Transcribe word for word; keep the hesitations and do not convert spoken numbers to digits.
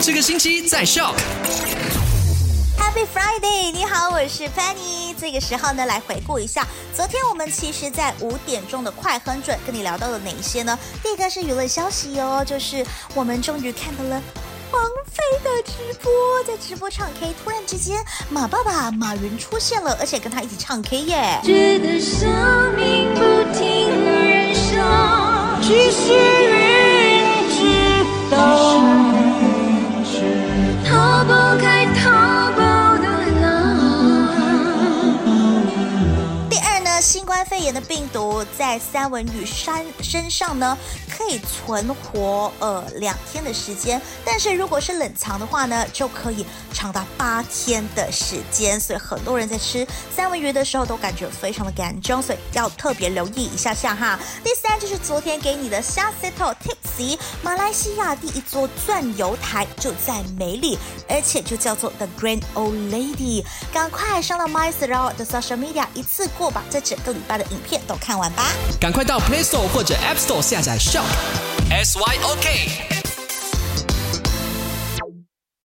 这个星期在 Shop Happy Friday， 你好，我是 Penny。 这个时候呢，来回顾一下昨天我们其实在五点钟的快很准跟你聊到了哪一些呢？第一个是娱乐消息哦，就是我们终于看到了王菲的直播，在直播唱 K， 突然之间马爸爸马云出现了，而且跟他一起唱 K 耶。觉得生命不停燃烧，只是云知道，逃不开逃不开浪。第二呢，新冠肺炎的病毒在三文鱼山身上呢，可以存活呃两天的时间，但是如果是冷藏的话呢，就可以长达八天的时间。所以很多人在吃三文鱼的时候都感觉非常的干净，所以要特别留意一下下哈。第三就是昨天给你的虾 Seto Tipsy， 马来西亚第一座钻油台就在梅里，而且就叫做 The Grand Old Lady。 赶快上到 Maisera 的 Social Media 一次过把这整个礼拜的影片都看完吧，赶快到 Play Store 或者 App Store 下载 Shop S Y O K。